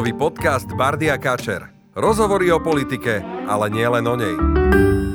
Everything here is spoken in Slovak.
Nový podcast Bárdy a Káčer. Rozhovory o politike, ale nielen o nej.